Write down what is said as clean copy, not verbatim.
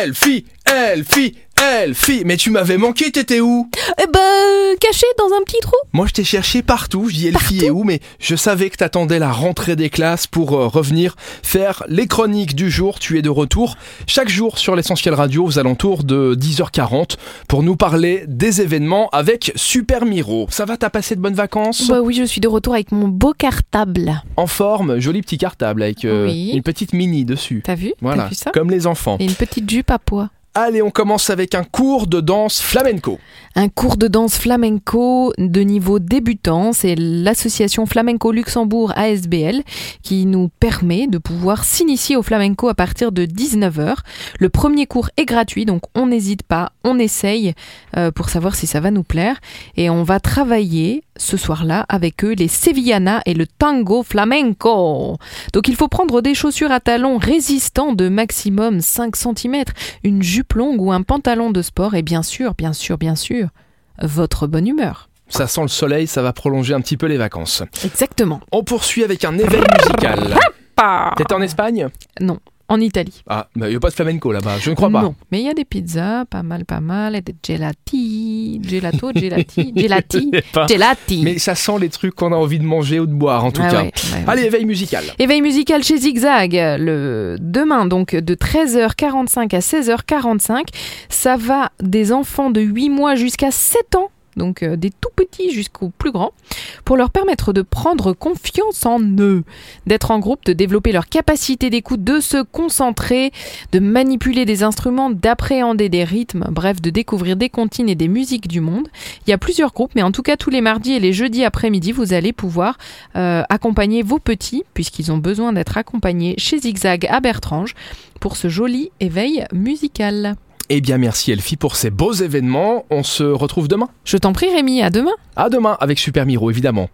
Elfie, Elfie, Elfie, mais tu m'avais manqué, t'étais où? Cachée dans un petit trou. Moi je t'ai cherché partout, je dis Elfie est où, mais je savais que t'attendais la rentrée des classes pour revenir faire les chroniques du jour. Tu es de retour chaque jour sur l'Essentiel Radio aux alentours de 10h40 pour nous parler des événements avec Super Miro. Ça va, t'as passé de bonnes vacances? Bah oui, je suis de retour avec mon beau cartable. En forme, joli petit cartable avec une petite mini dessus. T'as vu? Voilà, t'as vu ça? Comme les enfants. Et une petite jupe à pois. Allez, on commence avec un cours de danse flamenco. Un cours de danse flamenco de niveau débutant, c'est l'association Flamenco Luxembourg ASBL qui nous permet de pouvoir s'initier au flamenco à partir de 19h. Le premier cours est gratuit, donc on n'hésite pas, on essaye pour savoir si ça va nous plaire. Et on va travailler ce soir-là avec eux les sevillanas et le tango flamenco. Donc il faut prendre des chaussures à talons résistants de maximum 5 cm, une jupe longue ou un pantalon de sport et bien sûr, votre bonne humeur. Ça sent le soleil, ça va prolonger un petit peu les vacances. Exactement. On poursuit avec un événement musical. T'étais en Espagne ? Non, en Italie. Ah, mais il n'y a pas de flamenco là-bas, je ne crois pas. Non, mais il y a des pizzas, pas mal, et des gelati. Mais ça sent les trucs qu'on a envie de manger ou de boire, en tout cas. Ouais. Allez, éveil musical. Éveil musical chez Zigzag. Demain, donc, de 13h45 à 16h45, ça va des enfants de 8 mois jusqu'à 7 ans. Donc des tout petits jusqu'aux plus grands, pour leur permettre de prendre confiance en eux, d'être en groupe, de développer leur capacité d'écoute, de se concentrer, de manipuler des instruments, d'appréhender des rythmes, bref, de découvrir des comptines et des musiques du monde. Il y a plusieurs groupes, mais en tout cas tous les mardis et les jeudis après-midi, vous allez pouvoir accompagner vos petits, puisqu'ils ont besoin d'être accompagnés chez Zigzag à Bertrange pour ce joli éveil musical. Eh bien merci Elfie pour ces beaux événements, on se retrouve demain. Je t'en prie Rémi, à demain. À demain avec Super Miro évidemment.